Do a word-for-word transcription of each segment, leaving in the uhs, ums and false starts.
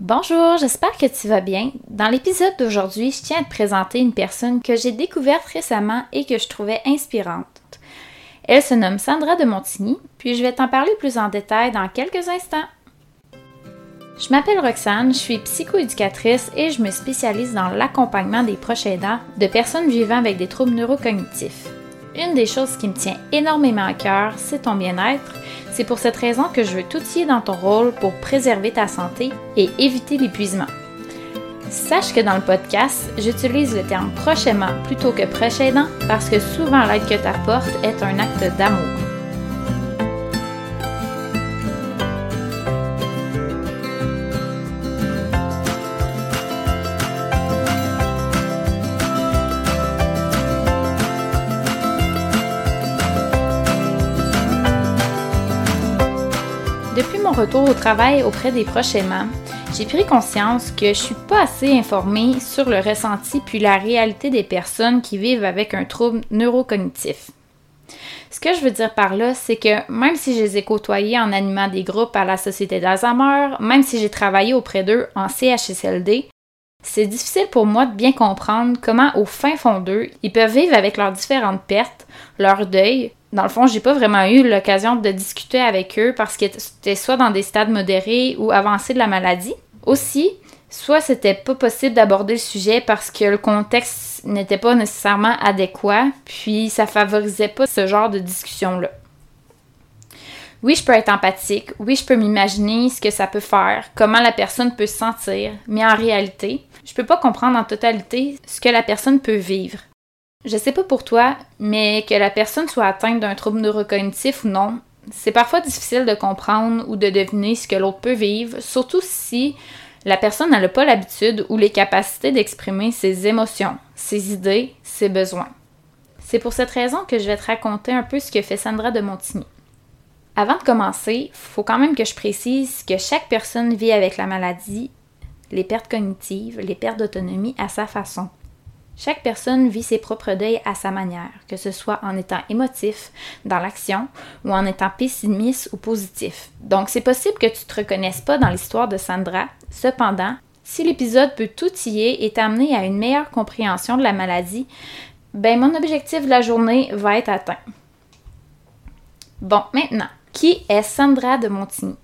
Bonjour, j'espère que tu vas bien. Dans l'épisode d'aujourd'hui, je tiens à te présenter une personne que j'ai découverte récemment et que je trouvais inspirante. Elle se nomme Sandra Demontigny, puis je vais t'en parler plus en détail dans quelques instants. Je m'appelle Roxanne, je suis psychoéducatrice et je me spécialise dans l'accompagnement des proches aidants de personnes vivant avec des troubles neurocognitifs. Une des choses qui me tient énormément à cœur, c'est ton bien-être. C'est pour cette raison que je veux t'outiller dans ton rôle pour préserver ta santé et éviter l'épuisement. Sache que dans le podcast, j'utilise le terme « proche aimant » plutôt que « proche aidant » parce que souvent l'aide que tu apportes est un acte d'amour. Depuis mon retour au travail auprès des proches aimants, j'ai pris conscience que je ne suis pas assez informée sur le ressenti puis la réalité des personnes qui vivent avec un trouble neurocognitif. Ce que je veux dire par là, c'est que même si je les ai côtoyés en animant des groupes à la Société d'Alzheimer, même si j'ai travaillé auprès d'eux en C H S L D, c'est difficile pour moi de bien comprendre comment au fin fond d'eux, ils peuvent vivre avec leurs différentes pertes, leur deuil. Dans le fond, j'ai pas vraiment eu l'occasion de discuter avec eux parce qu'ils étaient soit dans des stades modérés ou avancés de la maladie. Aussi, soit c'était pas possible d'aborder le sujet parce que le contexte n'était pas nécessairement adéquat, puis ça favorisait pas ce genre de discussion-là. Oui, je peux être empathique, oui, je peux m'imaginer ce que ça peut faire, comment la personne peut se sentir, mais en réalité, je peux pas comprendre en totalité ce que la personne peut vivre. Je sais pas pour toi, mais que la personne soit atteinte d'un trouble neurocognitif ou non, c'est parfois difficile de comprendre ou de deviner ce que l'autre peut vivre, surtout si la personne n'a pas l'habitude ou les capacités d'exprimer ses émotions, ses idées, ses besoins. C'est pour cette raison que je vais te raconter un peu ce que fait Sandra Demontigny. Avant de commencer, il faut quand même que je précise que chaque personne vit avec la maladie, les pertes cognitives, les pertes d'autonomie à sa façon. Chaque personne vit ses propres deuils à sa manière, que ce soit en étant émotif, dans l'action, ou en étant pessimiste ou positif. Donc, c'est possible que tu ne te reconnaisses pas dans l'histoire de Sandra. Cependant, si l'épisode peut t'outiller et t'amener à une meilleure compréhension de la maladie, ben mon objectif de la journée va être atteint. Bon, maintenant, qui est Sandra Demontigny?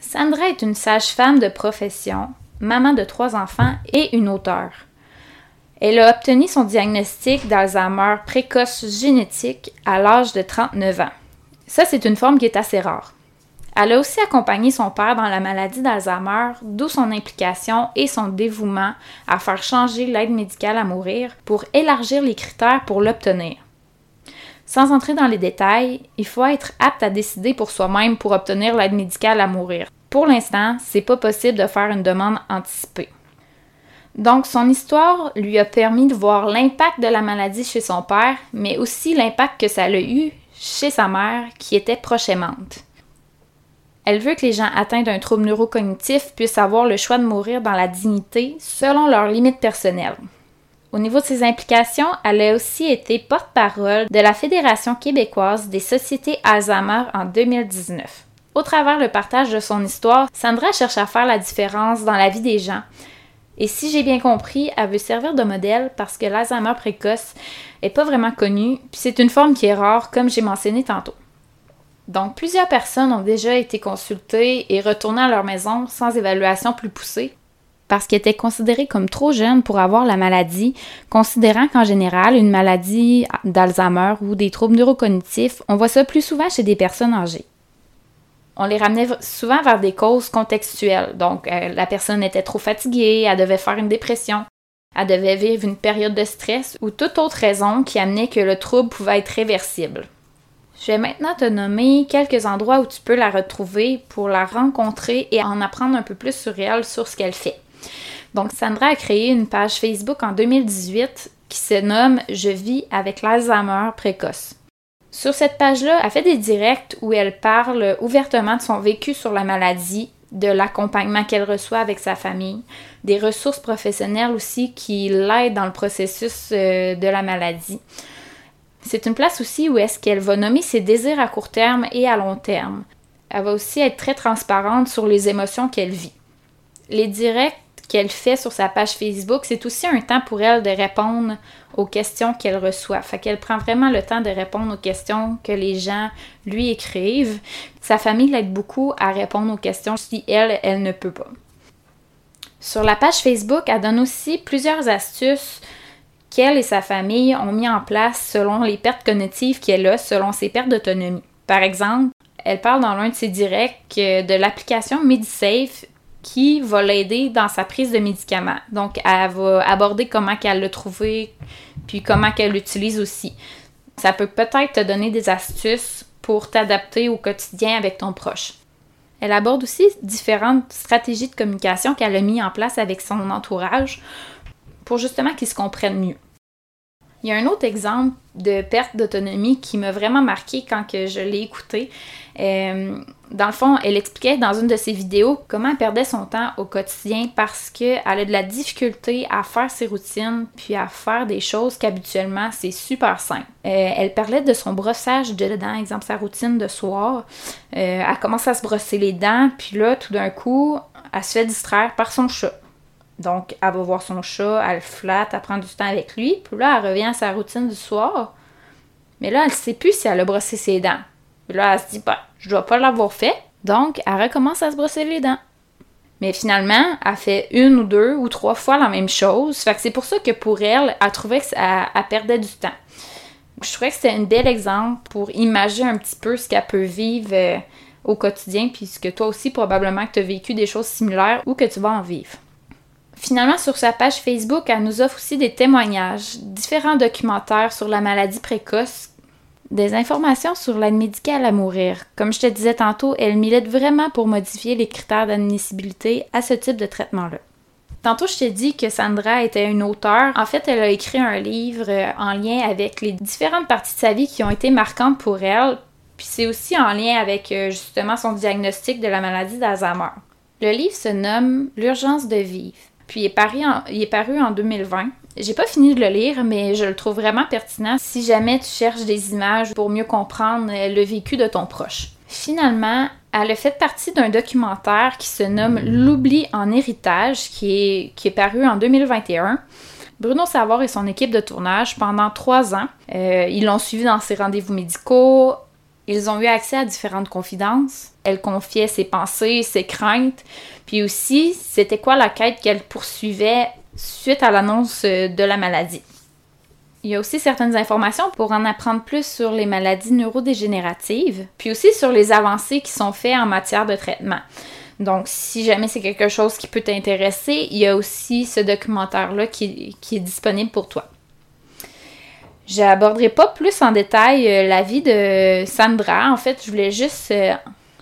Sandra est une sage-femme de profession, maman de trois enfants et une auteure. Elle a obtenu son diagnostic d'Alzheimer précoce génétique à l'âge de trente-neuf ans. Ça, c'est une forme qui est assez rare. Elle a aussi accompagné son père dans la maladie d'Alzheimer, d'où son implication et son dévouement à faire changer l'aide médicale à mourir pour élargir les critères pour l'obtenir. Sans entrer dans les détails, il faut être apte à décider pour soi-même pour obtenir l'aide médicale à mourir. Pour l'instant, c'est pas possible de faire une demande anticipée. Donc, son histoire lui a permis de voir l'impact de la maladie chez son père, mais aussi l'impact que ça l'a eu chez sa mère, qui était proche aimante. Elle veut que les gens atteints d'un trouble neurocognitif puissent avoir le choix de mourir dans la dignité, selon leurs limites personnelles. Au niveau de ses implications, elle a aussi été porte-parole de la Fédération québécoise des sociétés Alzheimer en deux mille dix-neuf. Au travers le partage de son histoire, Sandra cherche à faire la différence dans la vie des gens. Et si j'ai bien compris, elle veut servir de modèle parce que l'Alzheimer précoce n'est pas vraiment connu, puis c'est une forme qui est rare, comme j'ai mentionné tantôt. Donc, plusieurs personnes ont déjà été consultées et retournées à leur maison sans évaluation plus poussée parce qu'elles étaient considérées comme trop jeunes pour avoir la maladie, considérant qu'en général, une maladie d'Alzheimer ou des troubles neurocognitifs, on voit ça plus souvent chez des personnes âgées. On les ramenait souvent vers des causes contextuelles. Donc, euh, la personne était trop fatiguée, elle devait faire une dépression, elle devait vivre une période de stress ou toute autre raison qui amenait que le trouble pouvait être réversible. Je vais maintenant te nommer quelques endroits où tu peux la retrouver pour la rencontrer et en apprendre un peu plus sur elle, sur ce qu'elle fait. Donc, Sandra a créé une page Facebook en deux mille dix-huit qui se nomme « Je vis avec l'Alzheimer précoce ». Sur cette page-là, elle fait des directs où elle parle ouvertement de son vécu sur la maladie, de l'accompagnement qu'elle reçoit avec sa famille, des ressources professionnelles aussi qui l'aident dans le processus de la maladie. C'est une place aussi où est-ce qu'elle va nommer ses désirs à court terme et à long terme. Elle va aussi être très transparente sur les émotions qu'elle vit. les directs qu'elle fait sur sa page Facebook, c'est aussi un temps pour elle de répondre aux questions qu'elle reçoit. Fait qu'elle prend vraiment le temps de répondre aux questions que les gens lui écrivent. Sa famille l'aide beaucoup à répondre aux questions si elle, elle ne peut pas. Sur la page Facebook, elle donne aussi plusieurs astuces qu'elle et sa famille ont mis en place selon les pertes cognitives qu'elle a, selon ses pertes d'autonomie. Par exemple, elle parle dans l'un de ses directs de l'application MediSafe qui va l'aider dans sa prise de médicaments. Donc, elle va aborder comment qu'elle l'a trouvé, puis comment qu'elle l'utilise aussi. Ça peut peut-être te donner des astuces pour t'adapter au quotidien avec ton proche. Elle aborde aussi différentes stratégies de communication qu'elle a mises en place avec son entourage pour justement qu'ils se comprennent mieux. Il y a un autre exemple de perte d'autonomie qui m'a vraiment marquée quand que je l'ai écoutée. Euh, dans le fond, elle expliquait dans une de ses vidéos comment elle perdait son temps au quotidien parce qu'elle a de la difficulté à faire ses routines puis à faire des choses qu'habituellement, c'est super simple. Euh, elle parlait de son brossage de dents, exemple sa routine de soir. Euh, elle commence à se brosser les dents, puis là, tout d'un coup, elle se fait distraire par son chat. Donc, elle va voir son chat, elle le flatte, elle prend du temps avec lui. Puis là, elle revient à sa routine du soir. Mais là, elle ne sait plus si elle a brossé ses dents. Puis là, elle se dit, ben, je dois pas l'avoir fait. Donc, elle recommence à se brosser les dents. Mais finalement, elle fait une ou deux ou trois fois la même chose. Fait que c'est pour ça que pour elle, elle trouvait que ça, elle perdait du temps. Donc, je trouvais que c'était un bel exemple pour imaginer un petit peu ce qu'elle peut vivre euh, au quotidien. Puis ce que toi aussi, probablement, que tu as vécu des choses similaires ou que tu vas en vivre. Finalement, sur sa page Facebook, elle nous offre aussi des témoignages, différents documentaires sur la maladie précoce, des informations sur l'aide médicale à mourir. Comme je te disais tantôt, elle milite vraiment pour modifier les critères d'admissibilité à ce type de traitement-là. Tantôt, je t'ai dit que Sandra était une auteure. En fait, elle a écrit un livre en lien avec les différentes parties de sa vie qui ont été marquantes pour elle, puis c'est aussi en lien avec justement son diagnostic de la maladie d'Alzheimer. Le livre se nomme « L'urgence de vivre ». Puis il est, paru en, il est paru en deux mille vingt. J'ai pas fini de le lire, mais je le trouve vraiment pertinent si jamais tu cherches des images pour mieux comprendre le vécu de ton proche. Finalement, elle a fait partie d'un documentaire qui se nomme « L'oubli en héritage » qui est, qui est paru en deux mille vingt et un. Bruno Savard et son équipe de tournage, pendant trois ans, euh, ils l'ont suivi dans ses rendez-vous médicaux. Ils ont eu accès à différentes confidences. Elle confiait ses pensées, ses craintes, puis aussi, c'était quoi la quête qu'elle poursuivait suite à l'annonce de la maladie. Il y a aussi certaines informations pour en apprendre plus sur les maladies neurodégénératives, puis aussi sur les avancées qui sont faites en matière de traitement. Donc, si jamais c'est quelque chose qui peut t'intéresser, il y a aussi ce documentaire-là qui, qui est disponible pour toi. J'aborderai pas plus en détail la vie de Sandra. En fait, je voulais juste...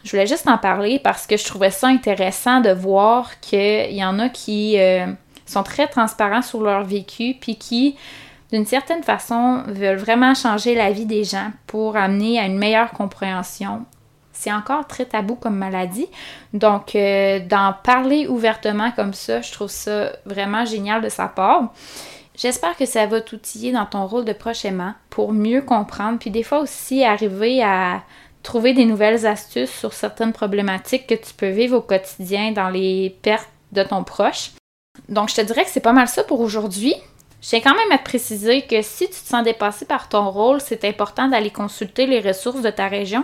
Je voulais juste en parler parce que je trouvais ça intéressant de voir qu'il y en a qui euh, sont très transparents sur leur vécu puis qui, d'une certaine façon, veulent vraiment changer la vie des gens pour amener à une meilleure compréhension. C'est encore très tabou comme maladie, donc euh, d'en parler ouvertement comme ça, je trouve ça vraiment génial de sa part. J'espère que ça va t'outiller dans ton rôle de proche aimant pour mieux comprendre puis des fois aussi arriver à... trouver des nouvelles astuces sur certaines problématiques que tu peux vivre au quotidien dans les pertes de ton proche. Donc, je te dirais que c'est pas mal ça pour aujourd'hui. Je tiens quand même à te préciser que si tu te sens dépassé par ton rôle, c'est important d'aller consulter les ressources de ta région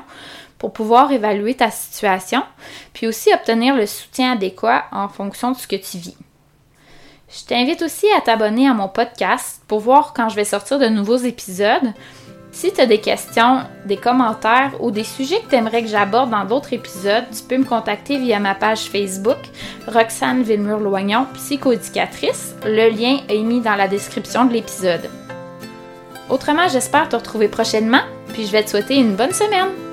pour pouvoir évaluer ta situation, puis aussi obtenir le soutien adéquat en fonction de ce que tu vis. Je t'invite aussi à t'abonner à mon podcast pour voir quand je vais sortir de nouveaux épisodes. Si tu as des questions, des commentaires ou des sujets que tu aimerais que j'aborde dans d'autres épisodes, tu peux me contacter via ma page Facebook, Roxanne Villemure-Loignon, psychoéducatrice. Le lien est mis dans la description de l'épisode. Autrement, j'espère te retrouver prochainement, puis je vais te souhaiter une bonne semaine!